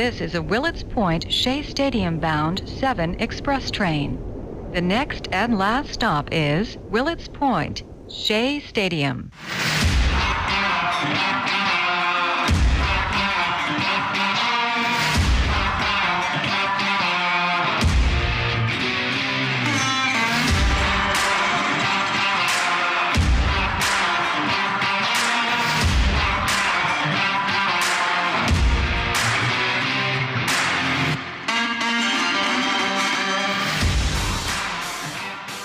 This is a Willets Point-Shea Stadium-bound 7 express train. The next and last stop is Willets Point-Shea Stadium.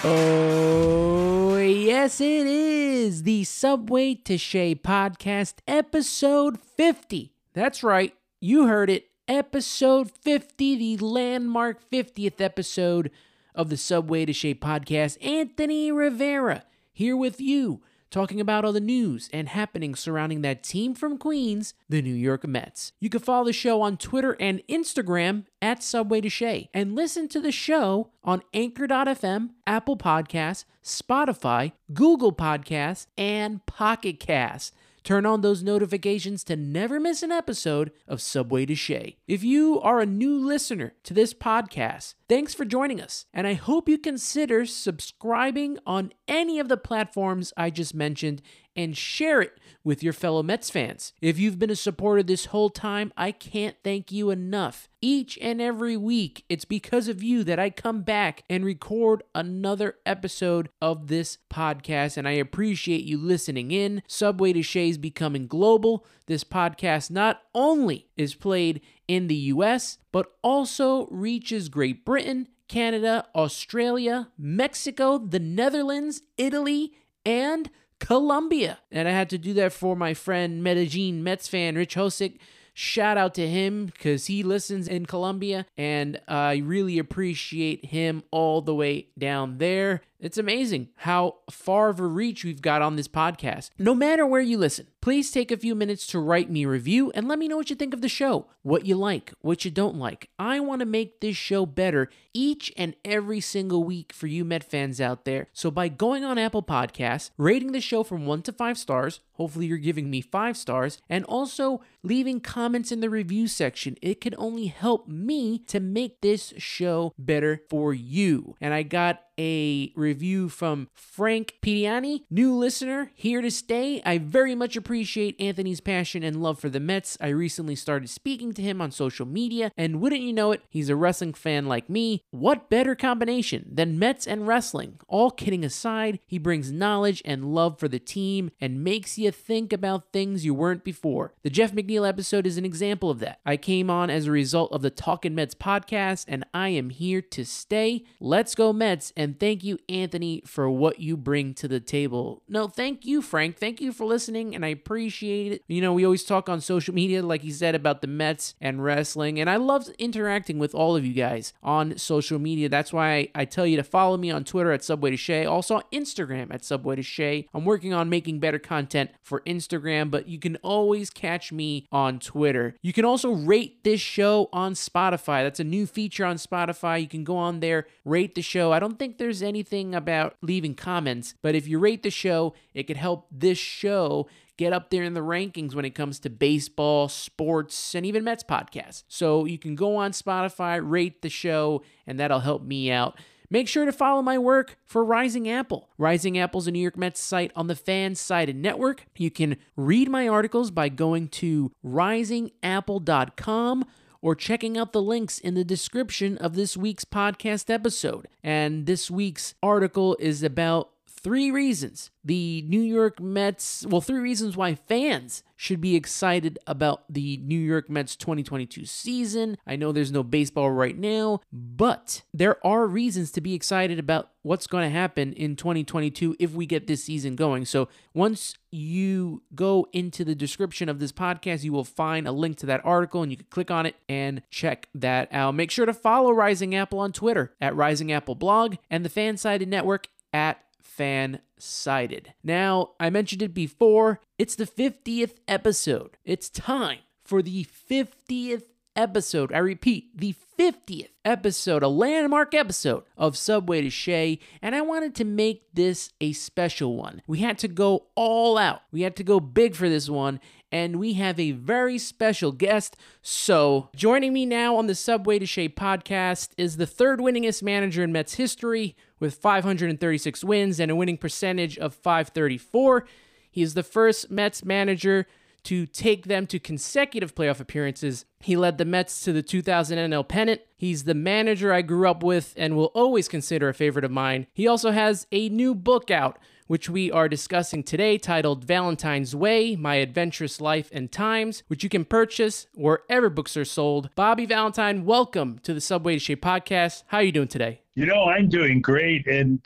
Oh, yes, it is the Subway to Shea podcast, episode 50. That's right. You heard it. Episode 50, the landmark 50th episode of the Subway to Shea podcast. Anthony Rivera here with you, talking about all the news and happenings surrounding that team from Queens, the New York Mets. You can follow the show on Twitter and Instagram at Subway to Shea, and listen to the show on Anchor.fm, Apple Podcasts, Spotify, Google Podcasts, and Pocket Casts. Turn on those notifications to never miss an episode of Subway to Shea. If you are a new listener to this podcast, thanks for joining us, and I hope you consider subscribing on any of the platforms I just mentioned and share it with your fellow Mets fans. If you've been a supporter this whole time, I can't thank you enough. Each and every week, it's because of you that I come back and record another episode of this podcast, and I appreciate you listening in. Subway to Shea is becoming global. This podcast not only is played in the U.S., but also reaches Great Britain, Canada, Australia, Mexico, the Netherlands, Italy, and Colombia. And I had to do that for my friend Medellin Mets fan Rich Hosick. Shout out to him because he listens in Colombia, and I really appreciate him all the way down there. It's amazing how far of a reach we've got on this podcast. No matter where you listen, please take a few minutes to write me a review and let me know what you think of the show, what you like, what you don't like. I want to make this show better each and every single week for you Met fans out there. So by going on Apple Podcasts, rating the show from 1 to 5 stars, hopefully you're giving me 5 stars, and also leaving comments in the review section. It could only help me to make this show better for you. And I got a review from Frank Pidiani, new listener, here to stay. I very much appreciate Anthony's passion and love for the Mets. I recently started speaking to him on social media, and wouldn't you know it, he's a wrestling fan like me. What better combination than Mets and wrestling? All kidding aside, he brings knowledge and love for the team and makes you think about things you weren't before. The Jeff McNeil episode is an example of that. I came on as a result of the Talkin' Mets podcast, and I am here to stay. Let's go Mets, and thank you, Anthony, for what you bring to the table. No, thank you, Frank. Thank you for listening, and I appreciate it. You know, we always talk on social media, like he said, about the Mets and wrestling, and I love interacting with all of you guys on social media. That's why I tell you to follow me on Twitter at Subway to Shea, also on Instagram at Subway to Shea. I'm working on making better content for Instagram, but you can always catch me on Twitter. You can also rate this show on Spotify. That's a new feature on Spotify. You can go on there, rate the show. I don't think there's anything about leaving comments, but if you rate the show, it could help this show get up there in the rankings when it comes to baseball, sports, and even Mets podcasts. So you can go on Spotify, rate the show, and that'll help me out. Make sure to follow my work for Rising Apple. Rising Apple's a New York Mets site on the FanSided network. You can read my articles by going to risingapple.com, or checking out the links in the description of this week's podcast episode. And this week's article is about 3 reasons the New York Mets, 3 reasons why fans should be excited about the New York Mets 2022 season. I know there's no baseball right now, but there are reasons to be excited about what's going to happen in 2022 if we get this season going. So once you go into the description of this podcast, you will find a link to that article, and you can click on it and check that out. Make sure to follow Rising Apple on Twitter at Rising Apple Blog, and the FanSided Network at FanSided. Now, I mentioned it before, it's the 50th episode. It's time for the 50th episode. I repeat, the 50th episode, a landmark episode of Subway to Shea, and I wanted to make this a special one. We had to go all out. We had to go big for this one, and we have a very special guest. So joining me now on the Subway to Shea podcast is the third winningest manager in Mets history with 536 wins and a winning percentage of .534. He is the first Mets manager to take them to consecutive playoff appearances. He led the Mets to the 2000 NL pennant. He's the manager I grew up with and will always consider a favorite of mine. He also has a new book out, which we are discussing today, titled Valentine's Way, My Adventurous Life and Times, which you can purchase wherever books are sold. Bobby Valentine, welcome to the Subway to Shea podcast. How are you doing today? You know, I'm doing great. And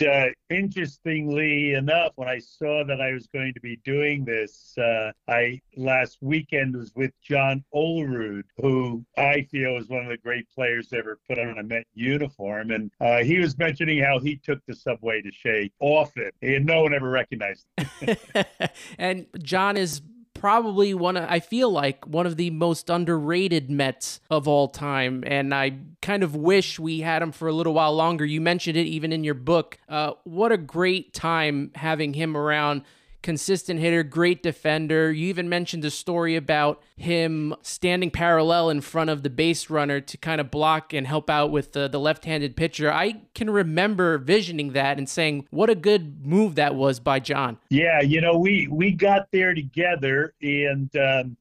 interestingly enough, when I saw that I was going to be doing this, I last weekend was with John Olerud, who I feel is one of the great players ever put on a Met uniform. And he was mentioning how he took the Subway to Shea often, and no one ever recognized him. And John is probably one of the most underrated Mets of all time. And I kind of wish we had him for a little while longer. You mentioned it even in your book. What a great time having him around. Consistent hitter, great defender. You even mentioned a story about him standing parallel in front of the base runner to kind of block and help out with the left-handed pitcher. I can remember visioning that and saying, what a good move that was by John. Yeah, you know, we got there together, and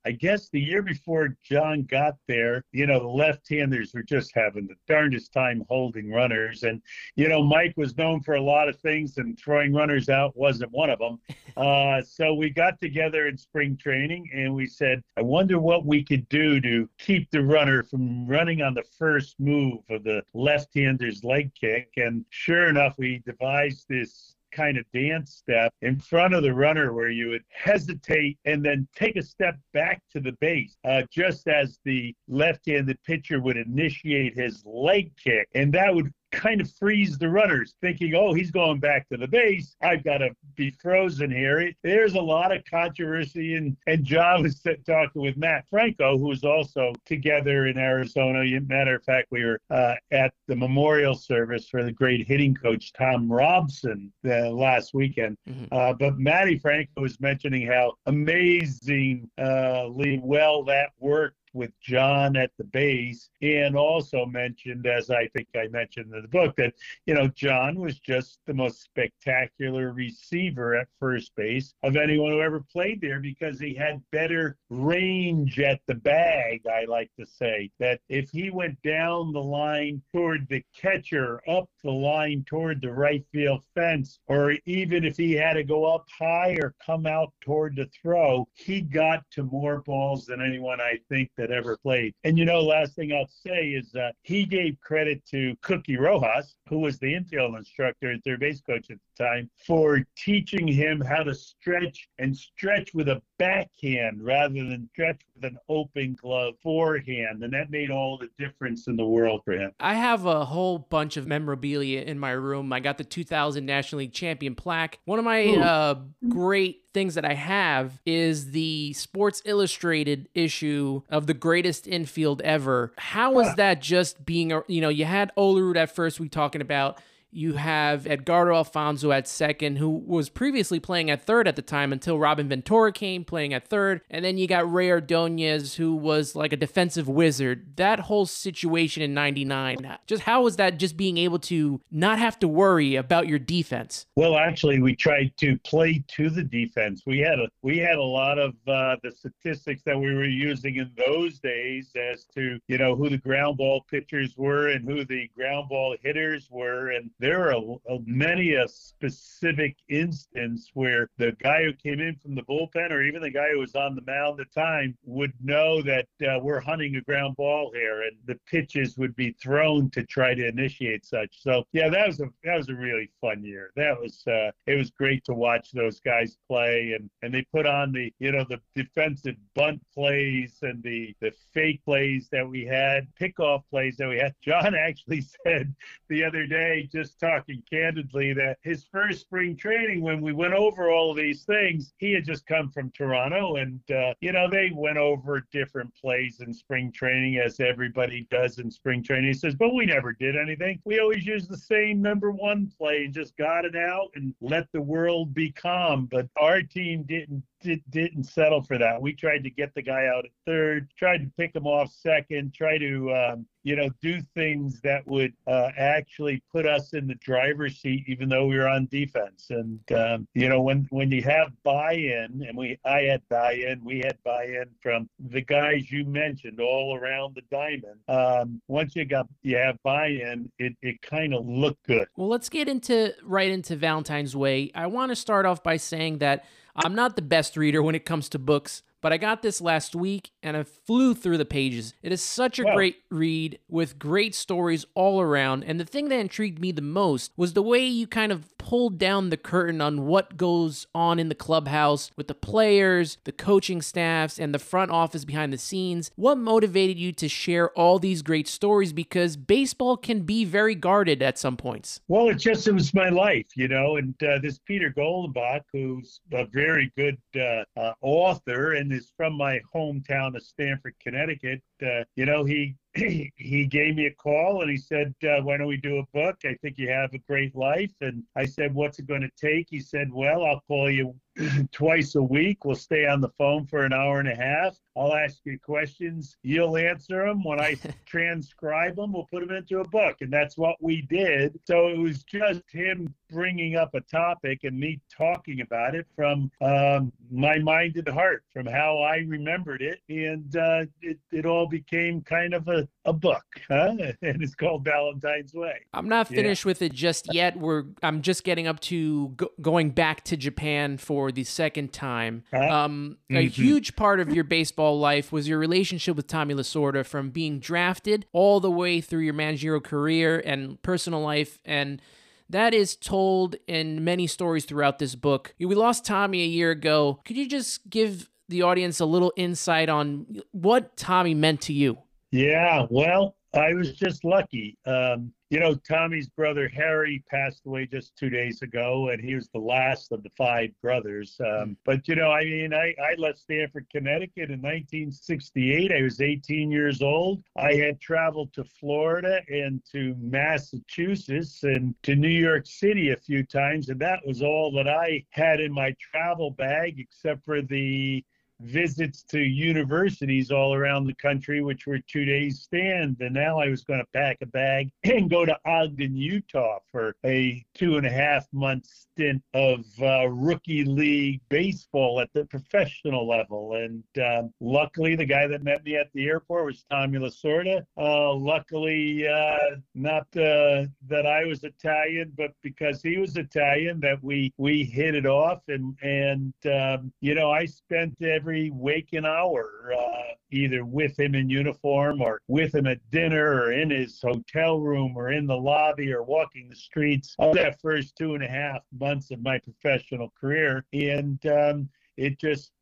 I guess the year before John got there, you know, the left-handers were just having the darndest time holding runners. And, you know, Mike was known for a lot of things, and throwing runners out wasn't one of them. So we got together in spring training, and we said, I wonder what we could do to keep the runner from running on the first move of the left-hander's leg kick. And sure enough, we devised this kind of dance step in front of the runner where you would hesitate and then take a step back to the base, just as the left-handed pitcher would initiate his leg kick. And that would kind of freeze the runners, thinking, oh, he's going back to the base. I've got to be frozen here. There's a lot of controversy, and John was talking with Matt Franco, who's also together in Arizona. Matter of fact, we were at the memorial service for the great hitting coach Tom Robson last weekend. Mm-hmm. But Matty Franco was mentioning how amazingly well that worked with John at the base, and also mentioned, as I think I mentioned in the book, that, you know, John was just the most spectacular receiver at first base of anyone who ever played there, because he had better range at the bag, I like to say, that if he went down the line toward the catcher, up the line toward the right field fence, or even if he had to go up high or come out toward the throw, he got to more balls than anyone I think that ever played. And, you know, last thing I'll say is he gave credit to Cookie Rojas, who was the infield instructor and third base coach at the time, for teaching him how to stretch with a backhand rather than stretch with an open glove forehand. And that made all the difference in the world for him. I have a whole bunch of memorabilia in my room. I got the 2000 National League champion plaque. One of my great things that I have is the Sports Illustrated issue of the greatest infield ever. How was that just being, you had Olerud at first, we talking about. You have Edgardo Alfonzo at second, who was previously playing at third at the time until Robin Ventura came playing at third. And then you got Ray Ordoñez, who was like a defensive wizard. That whole situation in 99, just how was that just being able to not have to worry about your defense? Well, actually, we tried to play to the defense. We had a lot of the statistics that we were using in those days as to, you know, who the ground ball pitchers were and who the ground ball hitters were. And there are many a specific instance where the guy who came in from the bullpen or even the guy who was on the mound at the time would know that we're hunting a ground ball here, and the pitches would be thrown to try to initiate such. So, yeah, that was a really fun year. That was it was great to watch those guys play, and they put on the, you know, the defensive bunt plays and the fake plays that we had, pickoff plays that we had. John actually said the other day, just talking candidly, that his first spring training, when we went over all these things, he had just come from Toronto, and they went over different plays in spring training, as everybody does in spring training. He says, but we never did anything. We always used the same number one play and just got it out and let the world be calm. But our team didn't didn't settle for that. We tried to get the guy out at third, tried to pick him off second, try to, do things that would actually put us in the driver's seat, even though we were on defense. And, when you have buy-in, and we had buy-in from the guys you mentioned all around the diamond. Once you have buy-in, it kind of looked good. Well, let's get right into Valentine's Way. I want to start off by saying that I'm not the best reader when it comes to books, but I got this last week and I flew through the pages. It is such a great read with great stories all around. And the thing that intrigued me the most was the way you kind of pulled down the curtain on what goes on in the clubhouse with the players, the coaching staffs, and the front office behind the scenes. What motivated you to share all these great stories? Because baseball can be very guarded at some points. Well, it was my life, and this Peter Goldbach, who's a very good author and is from my hometown of Stamford, Connecticut. He gave me a call and he said, why don't we do a book? I think you have a great life. And I said, what's it going to take? He said, well, I'll call you twice a week. We'll stay on the phone for an hour and a half. I'll ask you questions. You'll answer them. When I transcribe them, we'll put them into a book. And that's what we did. So it was just him bringing up a topic and me talking about it from my mind and heart, from how I remembered it. And it all became kind of a book, and it's called Valentine's Way. I'm not finished with it just yet. I'm just getting up to going back to Japan for the second time. A huge part of your baseball life was your relationship with Tommy Lasorda, from being drafted all the way through your managerial career and personal life, and that is told in many stories throughout this book. We lost Tommy a year ago. Could you just give the audience a little insight on what Tommy meant to you? Yeah, well, I was just lucky. Tommy's brother Harry passed away just 2 days ago, and he was the last of the five brothers. I left Stamford, Connecticut in 1968. I was 18 years old. I had traveled to Florida and to Massachusetts and to New York City a few times, and that was all that I had in my travel bag, except for the visits to universities all around the country, which were 2 days stand. And now I was going to pack a bag and go to Ogden, Utah for a 2.5 month stint of rookie league baseball at the professional level. And luckily, the guy that met me at the airport was Tommy Lasorda. Luckily, not that I was Italian, but because he was Italian, that we hit it off. And I spent every waking hour either with him in uniform or with him at dinner or in his hotel room or in the lobby or walking the streets of that first 2.5 months of my professional career. And it just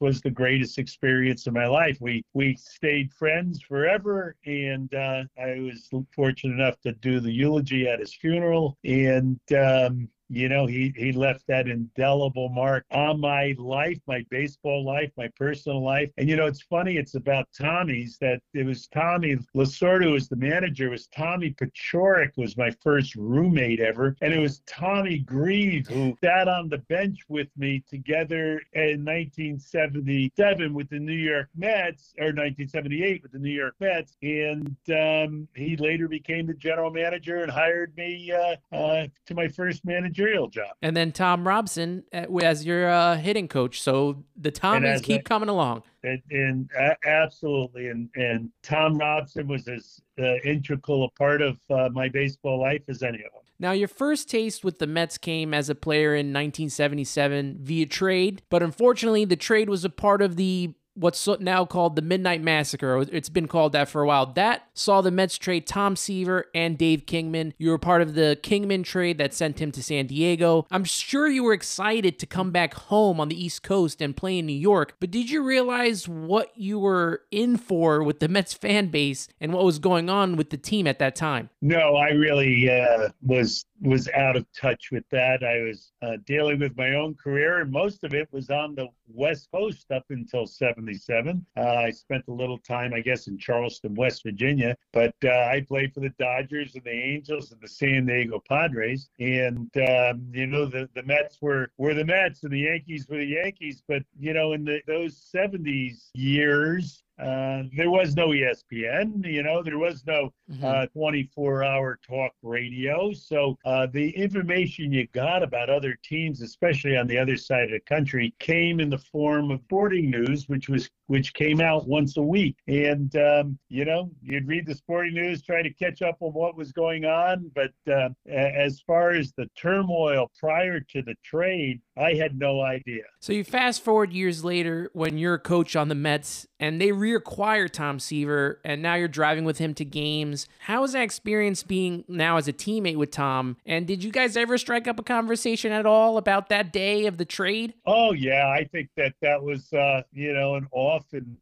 was the greatest experience of my life. We stayed friends forever, and I was fortunate enough to do the eulogy at his funeral. And he left that indelible mark on my life, my baseball life, my personal life. And, it's funny, it's about Tommy's, that it was Tommy Lasorda who was the manager. It was Tommy Paciorek was my first roommate ever. And it was Tommy Grieve who sat on the bench with me together in 1977 with the New York Mets, or 1978 with the New York Mets. And he later became the general manager and hired me to my first manager job. And then Tom Robson as your hitting coach. So the Tommies keep coming along. Absolutely. And Tom Robson was as integral a part of my baseball life as any of them. Now, your first taste with the Mets came as a player in 1977 via trade. But unfortunately, the trade was a part of what's now called the Midnight Massacre. It's been called that for a while. That saw the Mets trade Tom Seaver and Dave Kingman. You were part of the Kingman trade that sent him to San Diego. I'm sure you were excited to come back home on the East Coast and play in New York, but did you realize what you were in for with the Mets fan base and what was going on with the team at that time? No, I really was was out of touch with that. I was dealing with my own career, and most of it was on the West Coast up until 77. I spent a little time, I guess, in Charleston, West Virginia, but I played for the Dodgers and the Angels and the San Diego Padres. And, you know, the Mets were the Mets and the Yankees were the Yankees. But, you know, in those 70s years, there was no ESPN, you know, there was no 24-hour talk radio. So the information you got about other teams, especially on the other side of the country, came in the form of sporting news, which came out once a week. And, you know, you'd read the sporting news, try to catch up on what was going on. But as far as the turmoil prior to the trade, I had no idea. So you fast forward years later when you're a coach on the Mets and they reacquire Tom Seaver, and now you're driving with him to games. How is that experience being now as a teammate with Tom? And did you guys ever strike up a conversation at all about that day of the trade? Oh, yeah. I think that was, you know, an often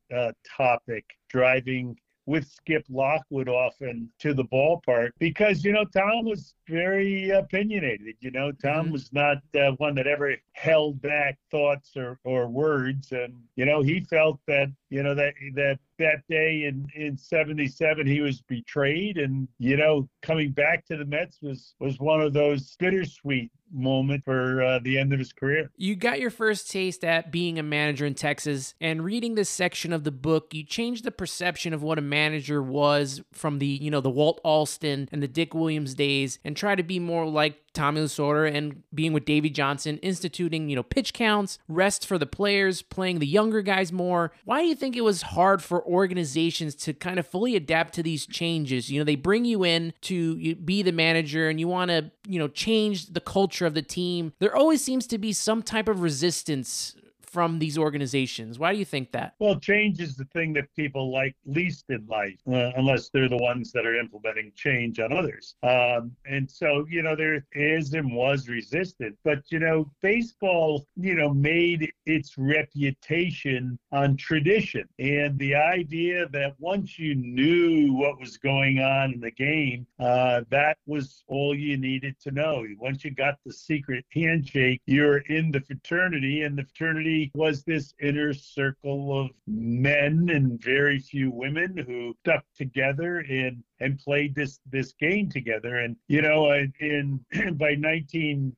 topic, driving with Skip Lockwood often to the ballpark, because, you know, Tom was very opinionated. You know, Tom was not one that ever held back thoughts or words. And, you know, he felt that, you know, that day in 77, he was betrayed. And, you know, coming back to the Mets was one of those bittersweet moment for the end of his career. You got your first taste at being a manager in Texas, and reading this section of the book, you changed the perception of what a manager was from the, you know, the Walt Alston and the Dick Williams days, and try to be more like Tommy Lasorda and being with Davey Johnson, instituting, you know, pitch counts, rest for the players, playing the younger guys more. Why do you think it was hard for organizations to kind of fully adapt to these changes? You know, they bring you in to be the manager and you want to, you know, change the culture of the team. There always seems to be some type of resistance from these organizations. Why do you think that? Well, change is the thing that people like least in life, unless they're the ones that are implementing change on others. And so, you know, there is and was resistance. But, you know, baseball, you know, made its reputation on tradition. And the idea that once you knew what was going on in the game, that was all you needed to know. Once you got the secret handshake, you're in the fraternity, and the fraternity was this inner circle of men and very few women who stuck together and played this game together. And, you know, by 1980,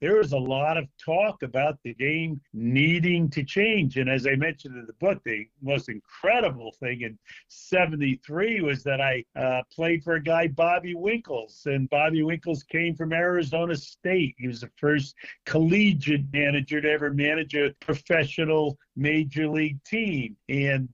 there was a lot of talk about the game needing to change. And as I mentioned in the book, the most incredible thing in 73 was that I played for a guy, Bobby Winkles. And Bobby Winkles came from Arizona State. He was the first collegiate manager to ever manage a professional major league team. And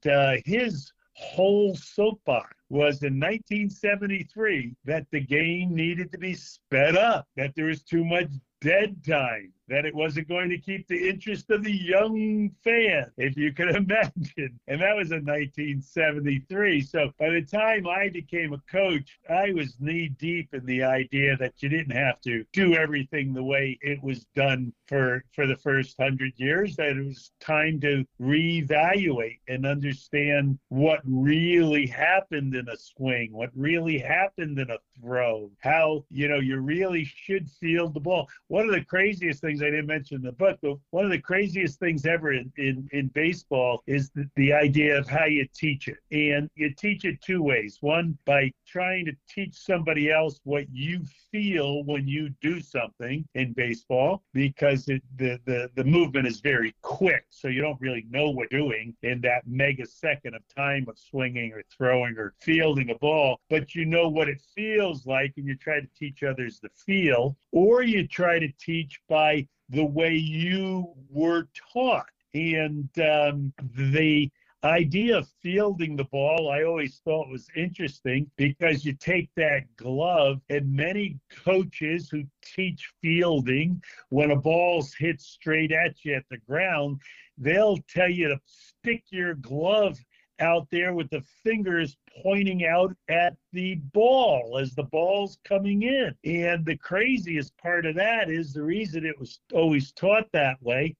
his whole soapbox was in 1973 that the game needed to be sped up, that there was too much dead time, that it wasn't going to keep the interest of the young fan, if you could imagine. And that was in 1973. So by the time I became a coach, I was knee deep in the idea that you didn't have to do everything the way it was done for the first 100 years, that it was time to reevaluate and understand what really happened in a swing, what really happened in a throw, how, you know, you really should field the ball. One of the craziest things I didn't mention in the book, but one of the craziest things ever in baseball is the idea of how you teach it. And you teach it two ways. One, by trying to teach somebody else what you feel when you do something in baseball, because the movement is very quick. So you don't really know what you're doing in that mega second of time of swinging or throwing or fielding a ball, but you know what it feels like, and you try to teach others the feel. Or you try to teach by the way you were taught. And the idea of fielding the ball, I always thought was interesting, because you take that glove, and many coaches who teach fielding, when a ball's hit straight at you at the ground, they'll tell you to stick your glove out there with the fingers pointing out at the ball as the ball's coming in. And the craziest part of that is the reason it was always taught that way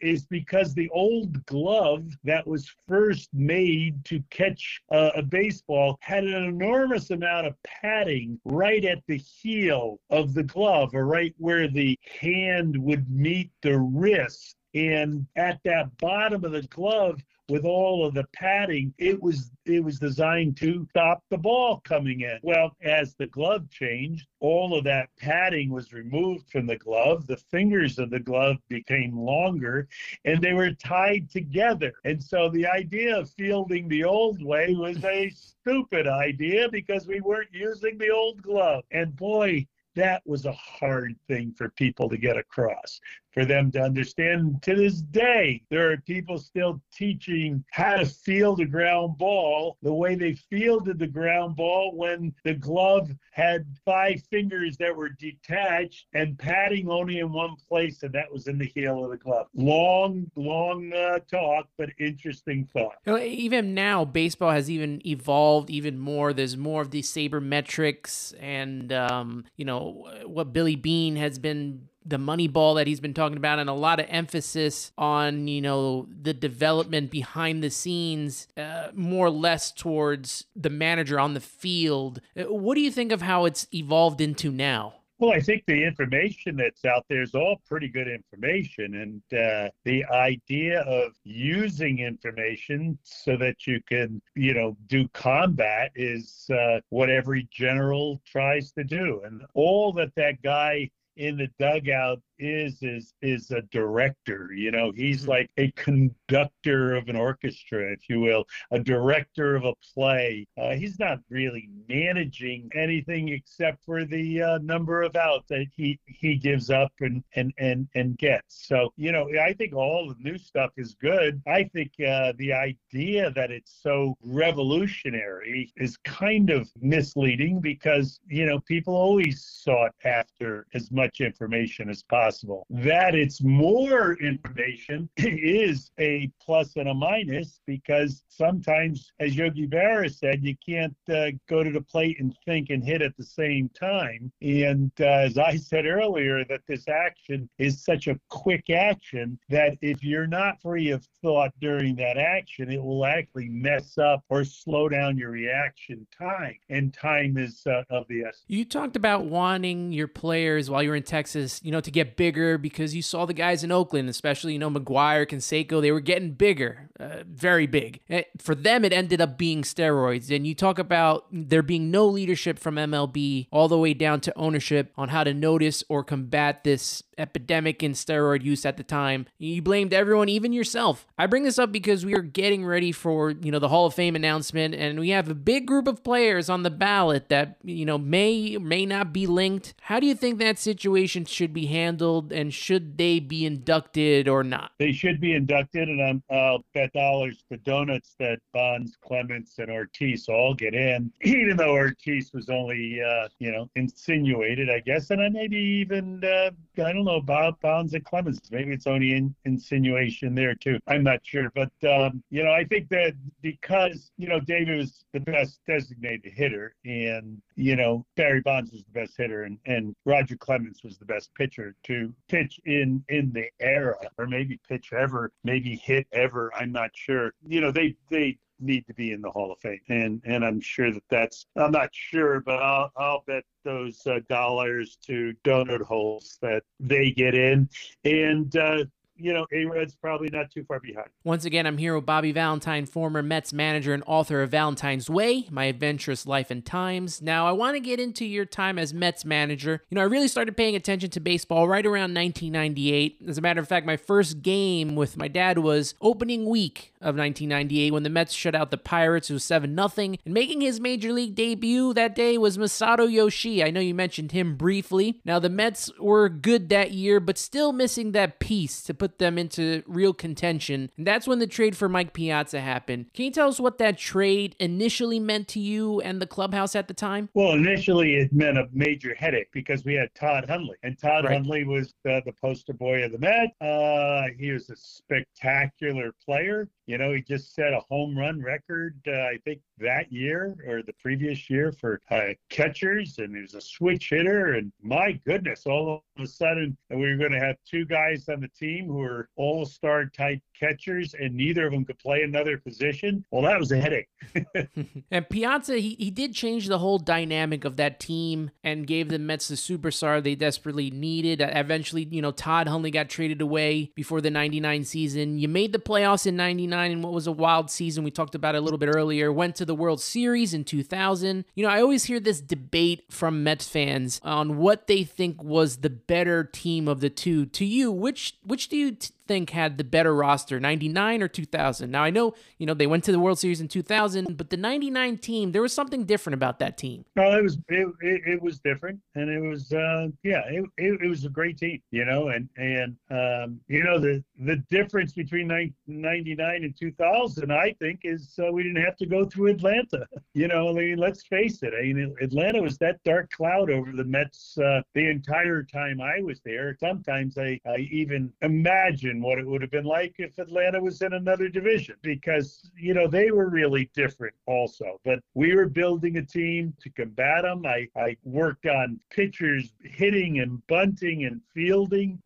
is because the old glove that was first made to catch a baseball had an enormous amount of padding right at the heel of the glove, or right where the hand would meet the wrist. And at that bottom of the glove, with all of the padding, it was designed to stop the ball coming in. Well, as the glove changed, all of that padding was removed from the glove. The fingers of the glove became longer, and they were tied together. And so the idea of fielding the old way was a stupid idea because we weren't using the old glove. And boy, that was a hard thing for people to get across, for them to understand. And to this day, there are people still teaching how to field a ground ball the way they fielded the ground ball when the glove had five fingers that were detached and padding only in one place, and that was in the heel of the glove. Long talk, but interesting thought. You know, even now, baseball has even evolved even more. There's more of the sabermetrics and, what Billy Beane has been, the money ball that he's been talking about, and a lot of emphasis on, the development behind the scenes, more or less towards the manager on the field. What do you think of how it's evolved into now? Well, I think the information that's out there is all pretty good information. And the idea of using information so that you can, do combat is what every general tries to do. And all that guy in the dugout is a director. He's like a conductor of an orchestra, if you will, a director of a play. He's not really managing anything except for the number of outs that he gives up and gets. So, I think all the new stuff is good. I think the idea that it's so revolutionary is kind of misleading because, people always sought after as much information as possible. That it's more information is a plus and a minus, because sometimes, as Yogi Berra said, you can't go to the plate and think and hit at the same time. And as I said earlier, that this action is such a quick action that if you're not free of thought during that action, it will actually mess up or slow down your reaction time. And time is of the essence. You talked about wanting your players while you were in Texas, to get bigger, because you saw the guys in Oakland, especially, McGuire, Canseco, they were getting bigger, very big. For them, it ended up being steroids. And you talk about there being no leadership from MLB all the way down to ownership on how to notice or combat this epidemic in steroid use at the time. You blamed everyone, even yourself. I bring this up because we are getting ready for, the Hall of Fame announcement, and we have a big group of players on the ballot that, may not be linked. How do you think that situation should be handled, and should they be inducted or not? They should be inducted, and I'll bet dollars to donuts that Bonds, Clemens, and Ortiz all get in, even though Ortiz was only, insinuated, I guess, and I maybe even, about Bonds and Clemens. Maybe it's only an insinuation there too. I'm not sure. But, I think that because, David was the best designated hitter, and, Barry Bonds was the best hitter, and Roger Clemens was the best pitcher to pitch in the era, or maybe pitch ever, maybe hit ever. I'm not sure. They need to be in the Hall of Fame. And I'm sure I'm not sure, but I'll bet those dollars to donut holes that they get in. And, A-Rod's probably not too far behind. Once again, I'm here with Bobby Valentine, former Mets manager and author of Valentine's Way, My Adventurous Life and Times. Now, I want to get into your time as Mets manager. I really started paying attention to baseball right around 1998. As a matter of fact, my first game with my dad was opening week of 1998 when the Mets shut out the Pirates, who was 7-0. And making his Major League debut that day was Masato Yoshii. I know you mentioned him briefly. Now, the Mets were good that year, but still missing that piece to put them into real contention. And that's when the trade for Mike Piazza happened. Can you tell us what that trade initially meant to you and the clubhouse at the time? Well, initially it meant a major headache because we had Todd Hundley. And Todd Hundley was the poster boy of the Mets. He was a spectacular player. You know, he just set a home run record, I think, that year or the previous year for catchers, and he was a switch hitter. And my goodness, all of a sudden, we were going to have two guys on the team who were all-star type catchers, and neither of them could play another position. Well, that was a headache. And Piazza, he did change the whole dynamic of that team and gave the Mets the superstar they desperately needed. Eventually, you know, Todd Hundley got traded away before the 99 season. You made the playoffs in 99 in what was a wild season. We talked about it a little bit earlier. Went to the World Series in 2000. You know, I always hear this debate from Mets fans on what they think was the better team of the two. To you, which do you think had the better roster, 99 or 2000? Now, I know, you know, they went to the World Series in 2000, but the 99 team, there was something different about that team. Well, it was different, and it was, it was a great team, you know, and you know, the difference between 99 and 2000, I think, is we didn't have to go through Atlanta. You know, I mean, let's face it. I mean, Atlanta was that dark cloud over the Mets the entire time I was there. Sometimes I even imagined what it would have been like if Atlanta was in another division, because, you know, they were really different also. But we were building a team to combat them. I worked on pitchers hitting and bunting and fielding.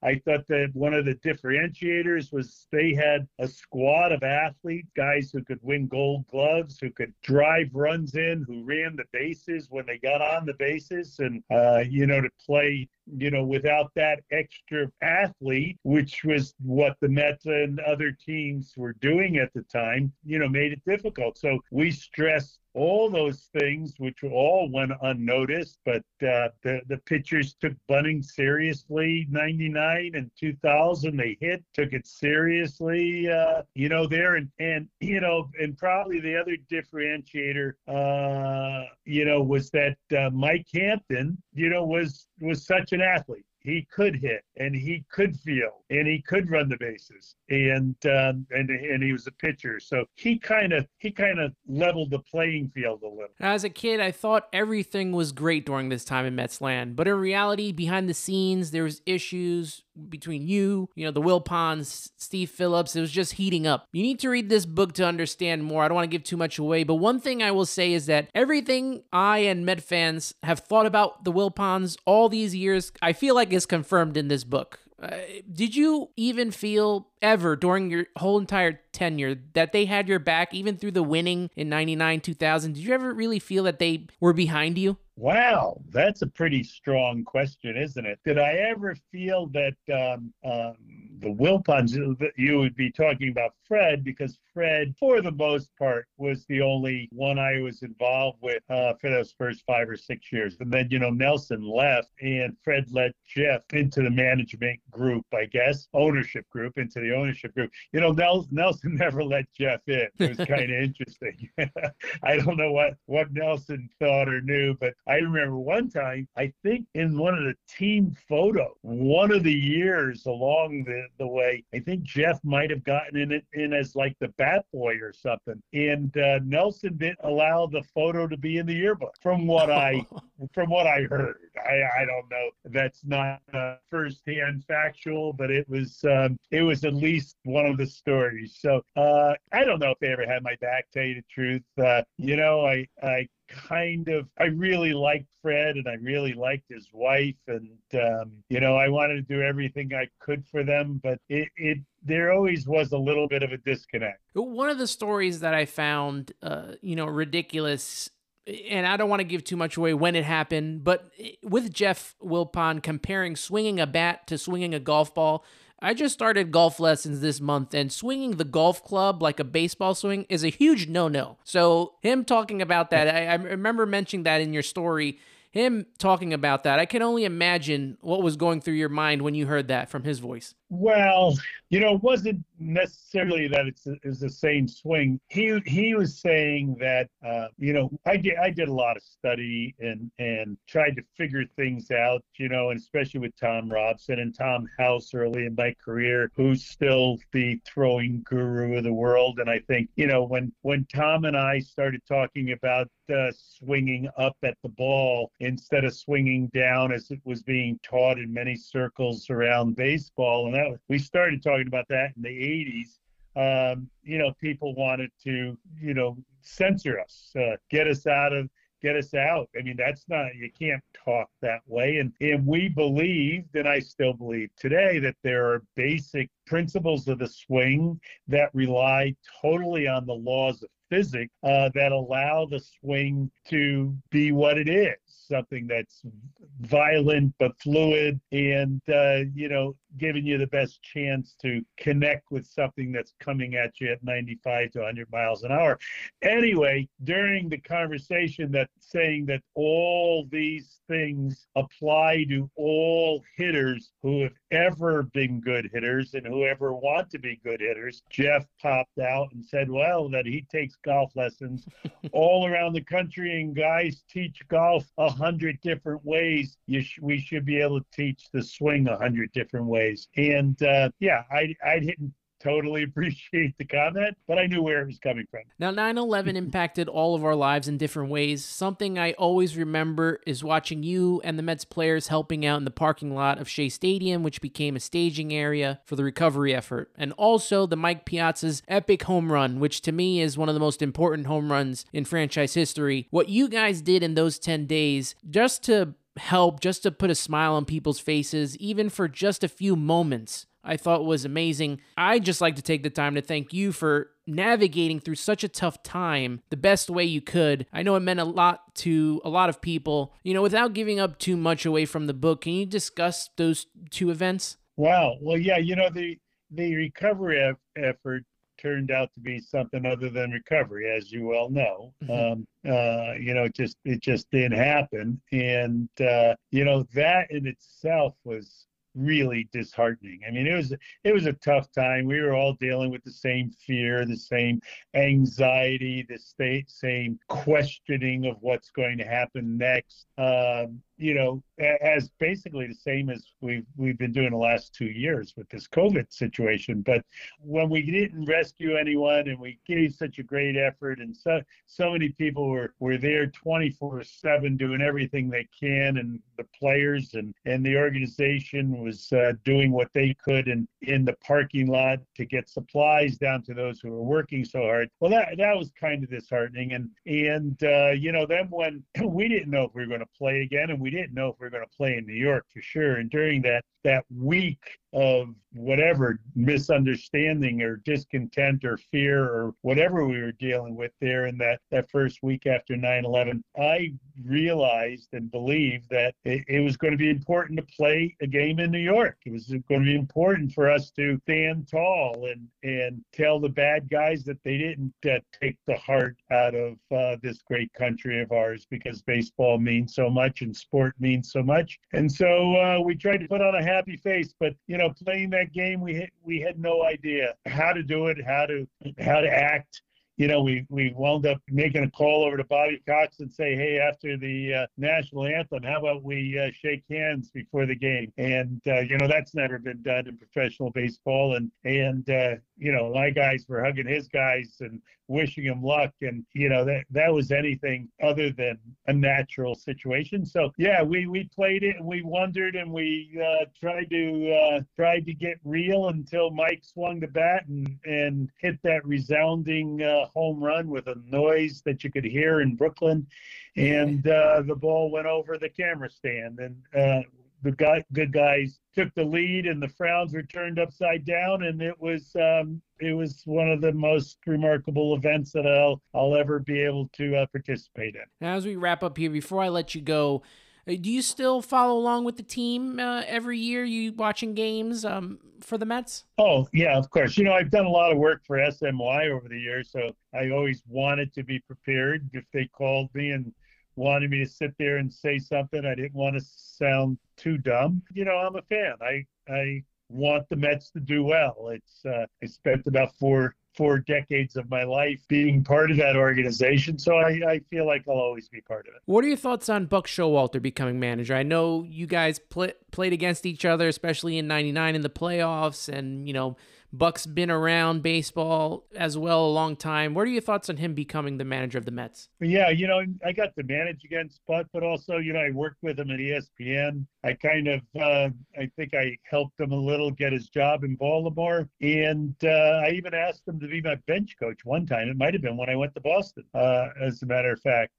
I thought that one of the differentiators was they had a squad of athletes, guys who could win Gold Gloves, who could drive runs in, who ran the bases when they got on the bases, and, you know, to play, you know, without that extra athlete, which was what the Mets and other teams were doing at the time, you know, made it difficult. So we stressed all those things, which all went unnoticed, but the pitchers took bunting seriously. 99 and 2000, they took it seriously, you know, there. And you know, and probably the other differentiator, you know, was that Mike Hampton, you know, was such an athlete. He could hit, and he could field, and he could run the bases, and he was a pitcher, so he kind of leveled the playing field a little. As a kid, I thought everything was great during this time in Mets land, but in reality, behind the scenes, there was issues between you know, the Wilpons, Steve Phillips. It was just heating up. You need to read this book to understand more. I don't want to give too much away, but one thing I will say is that everything I and Met fans have thought about the Wilpons all these years, I feel like is confirmed in this book. Did you even feel ever during your whole entire tenure that they had your back, even through the winning in 99, 2000? Did you ever really feel that they were behind you? Wow, that's a pretty strong question, isn't it? Did I ever feel that the Wilpons, you would be talking about Fred, because Fred, for the most part, was the only one I was involved with for those first 5 or 6 years. And then, you know, Nelson left, and Fred let Jeff into the management group, I guess, ownership group. You know, Nelson never let Jeff in. It was kind of interesting. I don't know what Nelson thought or knew, but I remember one time, I think in one of the team photos, one of the years along the way, I think Jeff might have gotten in as like the bat boy or something. And Nelson didn't allow the photo to be in the yearbook, from what I heard. I don't know. That's not firsthand factual, but it was at least one of the stories. So I don't know if they ever had my back, tell you the truth. You know, I really liked Fred, and I really liked his wife, and you know, I wanted to do everything I could for them, but there always was a little bit of a disconnect. One of the stories that I found you know, ridiculous, and I don't want to give too much away when it happened, but with Jeff Wilpon comparing swinging a bat to swinging a golf ball. I just started golf lessons this month, and swinging the golf club like a baseball swing is a huge no-no. So him talking about that, I remember mentioning that in your story, him talking about that. I can only imagine what was going through your mind when you heard that from his voice. Well, you know, it wasn't necessarily that it's the same swing. He was saying that, you know, I did a lot of study and tried to figure things out, you know, and especially with Tom Robson and Tom House early in my career, who's still the throwing guru of the world. And I think, you know, when Tom and I started talking about swinging up at the ball instead of swinging down as it was being taught in many circles around baseball, and that we started talking about that in the 80s, you know, people wanted to, you know, censor us, get us out. I mean, that's not, you can't talk that way. And we believed, and I still believe today, that there are basic principles of the swing that rely totally on the laws of physics that allow the swing to be what it is, something that's violent but fluid and, you know, giving you the best chance to connect with something that's coming at you at 95 to 100 miles an hour. Anyway, during the conversation that saying that all these things apply to all hitters who have ever been good hitters and whoever want to be good hitters, Jeff popped out and said, well, that he takes golf lessons all around the country and guys teach golf 100 different ways. We should be able to teach the swing 100 different ways. And yeah, I didn't totally appreciate the comment, but I knew where it was coming from. Now, 9/11 impacted all of our lives in different ways. Something I always remember is watching you and the Mets players helping out in the parking lot of Shea Stadium, which became a staging area for the recovery effort. And also the Mike Piazza's epic home run, which to me is one of the most important home runs in franchise history. What you guys did in those 10 days just to help, just to put a smile on people's faces, even for just a few moments, I thought was amazing. I'd just like to take the time to thank you for navigating through such a tough time the best way you could. I know it meant a lot to a lot of people. You know, without giving up too much away from the book, can you discuss those two events? Wow. Well, yeah, you know, the recovery effort turned out to be something other than recovery, as you well know. You know, it just didn't happen. And, you know, that in itself was really disheartening. I mean, it was a tough time. We were all dealing with the same fear, the same anxiety, the same questioning of what's going to happen next. You know, as basically the same as we've been doing the last 2 years with this COVID situation. But when we didn't rescue anyone and we gave such a great effort and so many people were there 24/7 doing everything they can, and the players and the organization was doing what they could and in the parking lot to get supplies down to those who were working so hard. Well, that was kind of disheartening. And you know, then when we didn't know if we were going to play again, and we didn't know if we were going to play in New York for sure. And during that week of whatever misunderstanding or discontent or fear or whatever we were dealing with there in that first week after 9/11, I realized and believed that it was going to be important to play a game in New York. It was going to be important for us to stand tall and tell the bad guys that they didn't take the heart out of this great country of ours, because baseball means so much and sport means so much. And so we tried to put on a happy face, but you know, playing that game, we had no idea how to do it, how to act. You know, we wound up making a call over to Bobby Cox and say, hey, after the national anthem, how about we shake hands before the game? And, you know, that's never been done in professional baseball. And you know, my guys were hugging his guys and wishing him luck. And, you know, that was anything other than a natural situation. So, yeah, we played it and we wondered and we tried to get real until Mike swung the bat and hit that resounding home run with a noise that you could hear in Brooklyn, and the ball went over the camera stand, and good guys took the lead, and the frowns were turned upside down, and it was one of the most remarkable events that I'll ever be able to participate in. Now, as we wrap up here, before I let you go, do you still follow along with the team every year? You watching games for the Mets? Oh, yeah, of course. You know, I've done a lot of work for SMY over the years, so I always wanted to be prepared. If they called me and wanted me to sit there and say something, I didn't want to sound too dumb. You know, I'm a fan. I want the Mets to do well. It's I spent about four decades of my life being part of that organization, so I feel like I'll always be part of it. What are your thoughts on Buck Showalter becoming manager? I know you guys played against each other, especially in '99 in the playoffs, and you know Buck's been around baseball as well a long time. What are your thoughts on him becoming the manager of the Mets? Yeah, you know, I got to manage against Buck, but also, you know, I worked with him at ESPN. I kind of, I think I helped him a little get his job in Baltimore. And I even asked him to be my bench coach one time. It might have been when I went to Boston, as a matter of fact.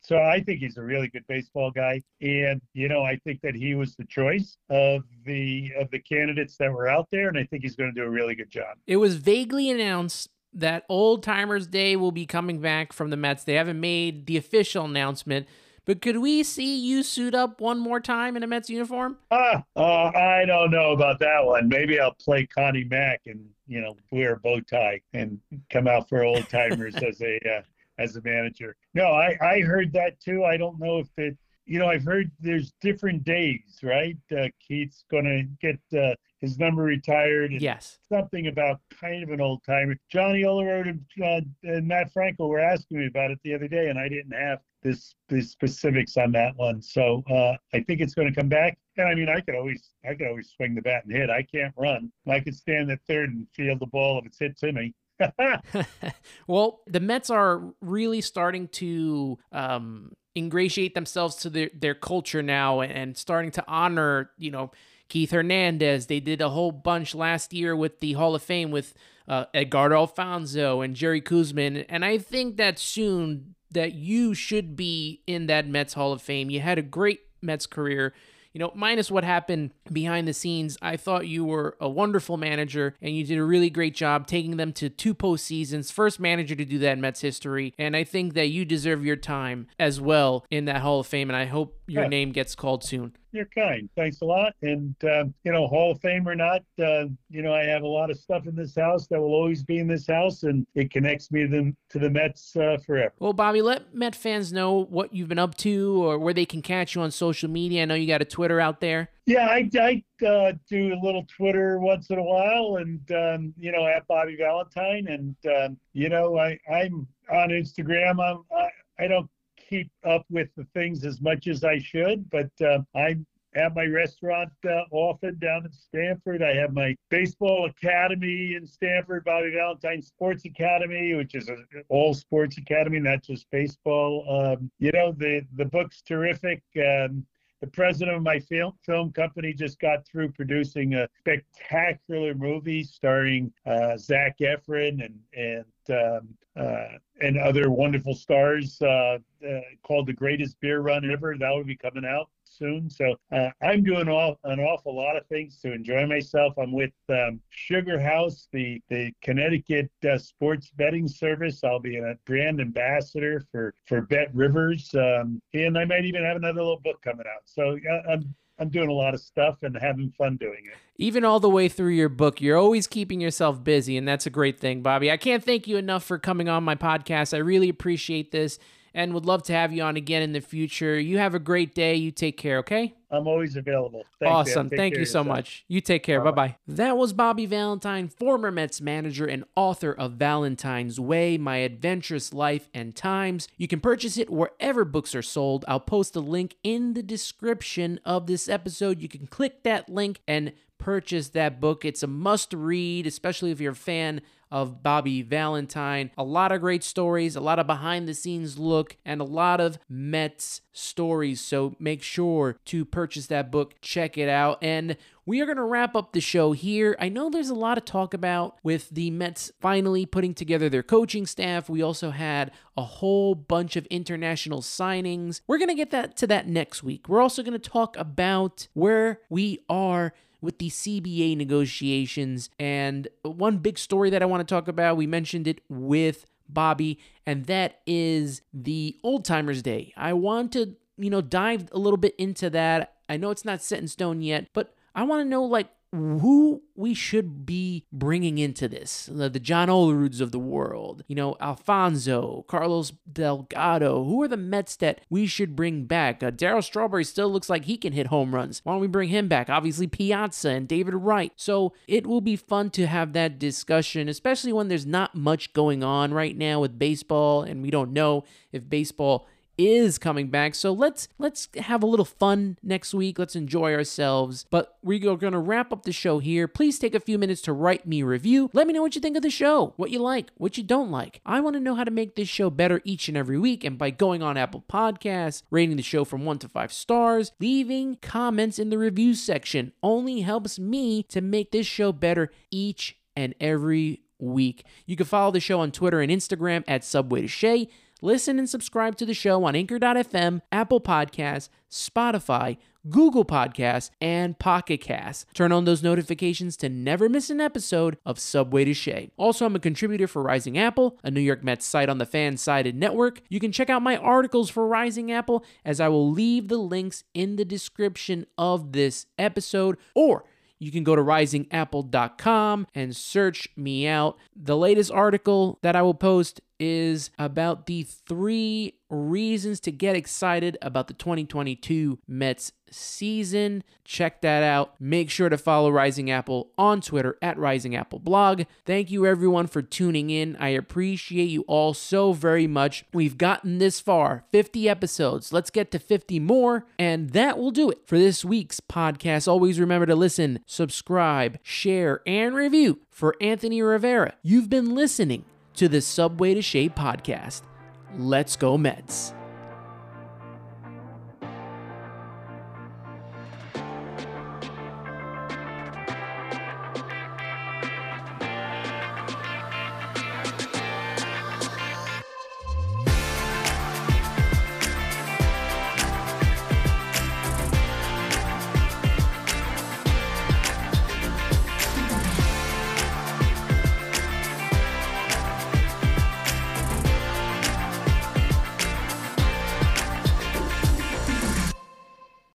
So I think he's a really good baseball guy. And, you know, I think that he was the choice of the candidates that were out there. And I think he's going to do a really good job. It was vaguely announced that Old Timers Day will be coming back from the Mets. They haven't made the official announcement, but could we see you suit up one more time in a Mets uniform? I don't know about that one. Maybe I'll play Connie Mack and, you know, wear a bow tie and come out for Old Timers as a manager. No, I heard that too. I don't know if it, you know, I've heard there's different days, right? Keith's going to get his number retired. And yes. Something about kind of an old timer. John Olerud and Matt Franco were asking me about it the other day, and I didn't have the specifics on that one. So I think it's going to come back. And I mean, I could always swing the bat and hit. I can't run. I could stand at third and field the ball if it's hit to me. Well, the Mets are really starting to ingratiate themselves to their culture now and starting to honor, you know, Keith Hernandez. They did a whole bunch last year with the Hall of Fame with Edgardo Alfonzo and Jerry Kuzman. And I think that soon that you should be in that Mets Hall of Fame. You had a great Mets career, you know, minus what happened behind the scenes. I thought you were a wonderful manager and you did a really great job taking them to two postseasons, first manager to do that in Mets history. And I think that you deserve your time as well in that Hall of Fame. And I hope your name gets called soon. You're kind. Thanks a lot. And, you know, Hall of Fame or not, you know, I have a lot of stuff in this house that will always be in this house, and it connects me to the Mets forever. Well, Bobby, let Met fans know what you've been up to or where they can catch you on social media. I know you got a Twitter out there. Yeah, I do a little Twitter once in a while, and, you know, at Bobby Valentine. And, you know, I'm on Instagram. I don't keep up with the things as much as I should, but I'm at my restaurant often down in Stamford. I have my baseball academy in Stamford, Bobby Valentine Sports Academy, which is an all sports academy, not just baseball. You know, the book's terrific. The president of my film company just got through producing a spectacular movie starring Zac Efron and other wonderful stars called The Greatest Beer Run Ever. That will be coming out soon. So I'm doing an awful lot of things to enjoy myself. I'm with Sugar House, the Connecticut sports betting service. I'll be a brand ambassador for Bet Rivers. And I might even have another little book coming out. So I'm doing a lot of stuff and having fun doing it. Even all the way through your book, you're always keeping yourself busy, and that's a great thing, Bobby. I can't thank you enough for coming on my podcast. I really appreciate this and would love to have you on again in the future. You have a great day. You take care, okay? I'm always available. Awesome. Thank you so much. You take care. Bye-bye. That was Bobby Valentine, former Mets manager and author of Valentine's Way, My Adventurous Life and Times. You can purchase it wherever books are sold. I'll post a link in the description of this episode. You can click that link and purchase that book. It's a must read, especially if you're a fan of Bobby Valentine. A lot of great stories, a lot of behind the scenes look, and a lot of Mets stories. So make sure to purchase that book, check it out. And we are going to wrap up the show here. I know there's a lot of talk about with the Mets finally putting together their coaching staff. We also had a whole bunch of international signings. We're going to get that to that next week. We're also going to talk about where we are with the CBA negotiations. And one big story that I want to talk about, we mentioned it with Bobby, and that is the Old Timers Day. I want to, you know, dive a little bit into that. I know it's not set in stone yet, but I want to know, like, who we should be bringing into this. The John Oleruds of the world, Alfonzo, Carlos Delgado. Who are the Mets that we should bring back? Darryl Strawberry still looks like he can hit home runs. Why don't we bring him back? Obviously, Piazza and David Wright. So it will be fun to have that discussion, especially when there's not much going on right now with baseball, and we don't know if baseball is coming back. So let's have a little fun next week. Let's enjoy ourselves. But we're going to wrap up the show here. Please take a few minutes to write me a review. Let me know what you think of the show, what you like, what you don't like. I want to know how to make this show better each and every week, and by going on Apple Podcasts, rating the show from 1 to 5 stars, leaving comments in the review section only helps me to make this show better each and every week. You can follow the show on Twitter and Instagram at Subway to Shea. Listen and subscribe to the show on Anchor.fm, Apple Podcasts, Spotify, Google Podcasts, and Pocket Casts. Turn on those notifications to never miss an episode of Subway to Shea. Also, I'm a contributor for Rising Apple, a New York Mets site on the FanSided network. You can check out my articles for Rising Apple, as I will leave the links in the description of this episode, or you can go to risingapple.com and search me out. The latest article that I will post is about the 3 reasons to get excited about the 2022 Mets season. Check that out. Make sure to follow Rising Apple on Twitter at Rising Apple Blog. Thank you everyone for tuning in. I appreciate you all so very much. We've gotten this far, 50 episodes. Let's get to 50 more, and that will do it for this week's podcast. Always remember to listen, subscribe, share, and review. For Anthony Rivera, you've been listening to the Subway to Shea podcast. Let's go Mets.